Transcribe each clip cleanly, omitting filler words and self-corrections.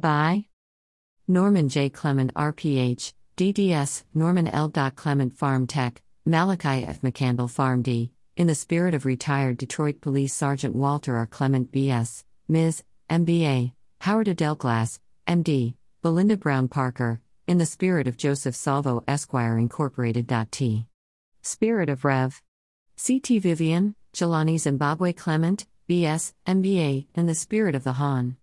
By Norman J. Clement RPH, DDS, Norman L. Clement Farm Tech, Malachi F. McCandle Farm D, in the spirit of retired Detroit Police Sergeant Walter R. Clement BS, Ms., MBA, Howard Adele Glass, MD, Belinda Brown Parker, in the spirit of Joseph Salvo Esquire Incorporated. T. Spirit of Rev. C.T. Vivian, Jelani Zimbabwe Clement, BS, MBA, in the spirit of the Hon.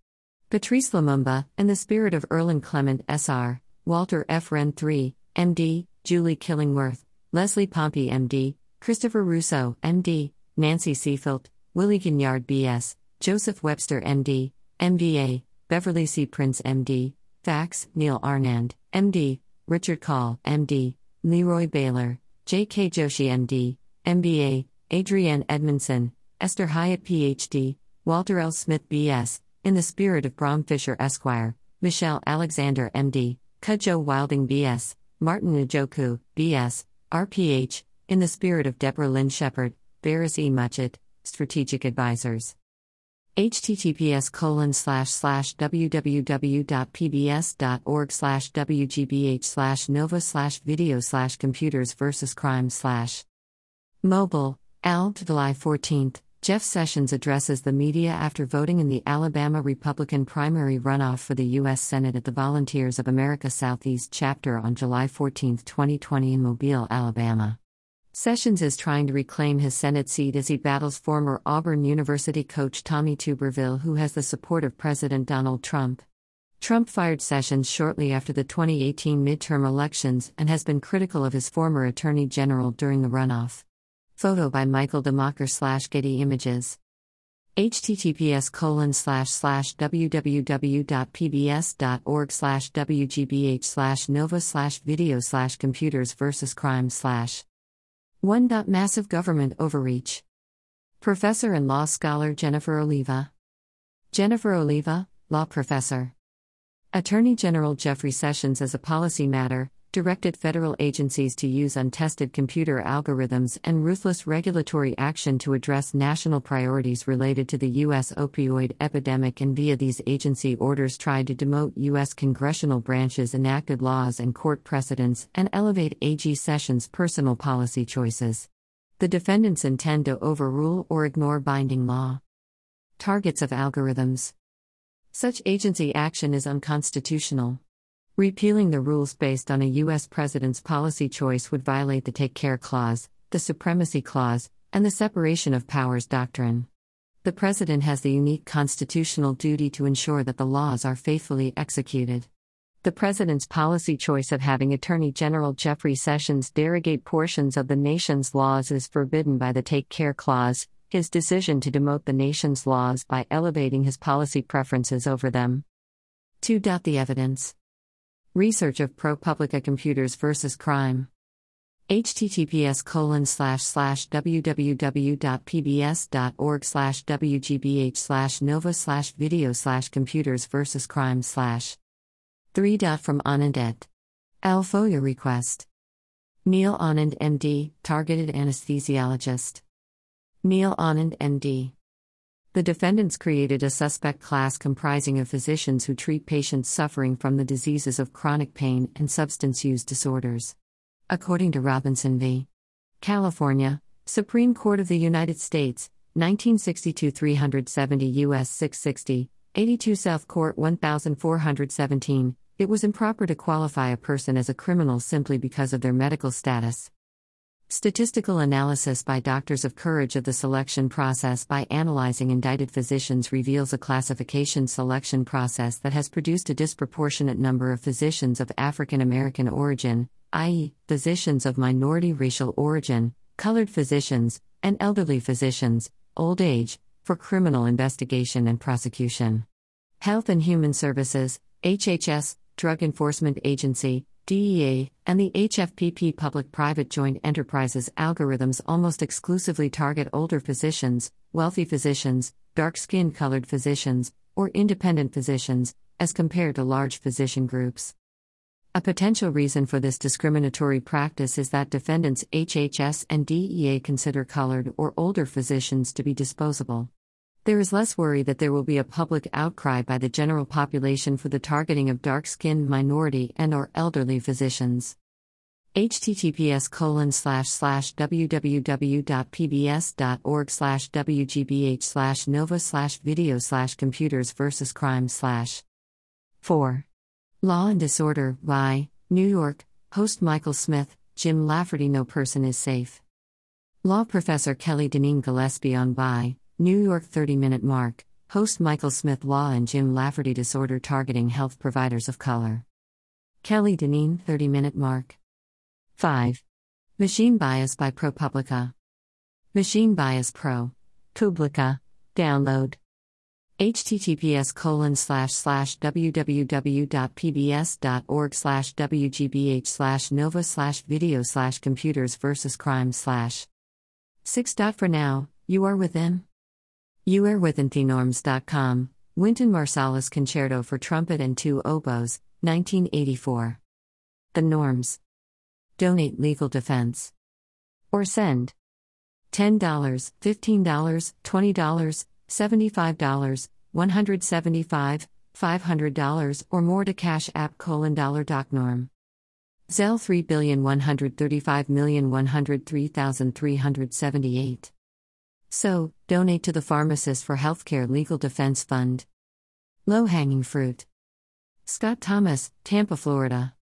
Patrice Lumumba, in the spirit of Erlen Clement SR, Walter F. Ren III, MD, Julie Killingworth, Leslie Pompey MD, Christopher Russo MD, Nancy Seifelt, Willie Ginyard BS, Joseph Webster MD, MBA, Beverly C. Prince MD, Fax, Neil Anand, MD, Richard Call, MD, Leroy Baylor, J.K. Joshi MD, MBA, Adrienne Edmondson, Esther Hyatt PhD, Walter L. Smith BS, in the spirit of Brom Fisher Esquire, Michelle Alexander MD, Kujo Wilding BS, Martin Njoku, BS, RPH, in the spirit of Deborah Lynn Shepard, Barris E. Muchett, Strategic Advisors. https://www.pbs.org/wgbh/nova/videos/computers versus crime/mobile. July 14, Jeff Sessions addresses the media after voting in the Alabama Republican primary runoff for the U.S. Senate at the Volunteers of America Southeast chapter on July 14, 2020 in Mobile, Alabama. Sessions is trying to reclaim his Senate seat as he battles former Auburn University coach Tommy Tuberville, who has the support of President Donald Trump. Trump fired Sessions shortly after the 2018 midterm elections and has been critical of his former attorney general during the runoff. Photo by Michael Demacher/Getty Images. https://www.pbs.org/wgbh/nova/video/computers versus crime/ 1. Massive government overreach. Professor and law scholar Jennifer Oliva. Jennifer Oliva, law professor. Attorney General Jeffrey Sessions, as a policy matter, directed federal agencies to use untested computer algorithms and ruthless regulatory action to address national priorities related to the U.S. opioid epidemic, and via these agency orders tried to demote U.S. congressional branches' enacted laws and court precedents and elevate AG Sessions' personal policy choices. The defendants intend to overrule or ignore binding law. Targets of algorithms. Such agency action is unconstitutional. Repealing the rules based on a U.S. president's policy choice would violate the Take Care Clause, the Supremacy Clause, and the Separation of Powers Doctrine. The president has the unique constitutional duty to ensure that the laws are faithfully executed. The president's policy choice of having Attorney General Jeffrey Sessions derogate portions of the nation's laws is forbidden by the Take Care Clause, his decision to demote the nation's laws by elevating his policy preferences over them. 2. The evidence. Research of ProPublica Computers versus Crime. https://www.pbs.org/wgbh/nova/video/computers versus crime/ 3. From Anand et al. FOIA request. Neil Anand MD, targeted anesthesiologist. Neil Anand MD. The defendants created a suspect class comprising of physicians who treat patients suffering from the diseases of chronic pain and substance use disorders. According to Robinson v. California, Supreme Court of the United States, 1962 370 U.S. 660, 82 South Court 1417, it was improper to qualify a person as a criminal simply because of their medical status. Statistical analysis by doctors of courage of the selection process by analyzing indicted physicians reveals a classification selection process that has produced a disproportionate number of physicians of African American origin, i.e., physicians of minority racial origin, colored physicians, and elderly physicians, old age, for criminal investigation and prosecution. Health and Human Services, HHS, Drug Enforcement Agency, DEA, and the HFPP public-private joint enterprises algorithms almost exclusively target older physicians, wealthy physicians, dark-skinned colored physicians, or independent physicians, as compared to large physician groups. A potential reason for this discriminatory practice is that defendants HHS and DEA consider colored or older physicians to be disposable. There is less worry that there will be a public outcry by the general population for the targeting of dark-skinned minority and/or elderly physicians. https://www.pbs.org/wgbh/nova/video/computers-versus-crime/ 4. Law and Disorder by New York, host Michael Smith, Jim Lafferty. No person is safe. Law professor Kelly Dineen Gillespie on by New York 30-minute mark, host Michael Smith. Law and Jim Lafferty. Disorder targeting health providers of color. Kelly Dineen 30-minute mark. 5. Machine Bias by ProPublica. Machine Bias ProPublica. Download. https://www.pbs.org/wgbh/nova/video/computers-versus-crime/ 6. For now, you are within. You are within thenorms.com, Wynton Marsalis Concerto for Trumpet and Two Oboes, 1984. The Norms. Donate legal defense. Or send $10, $15, $20, $75, $175, $500 or more to Cash App $docnorm. Zelle 3,135,103,378. So, donate to the Pharmacists for Healthcare Legal Defense Fund. Low-hanging fruit. Scott Thomas, Tampa, Florida.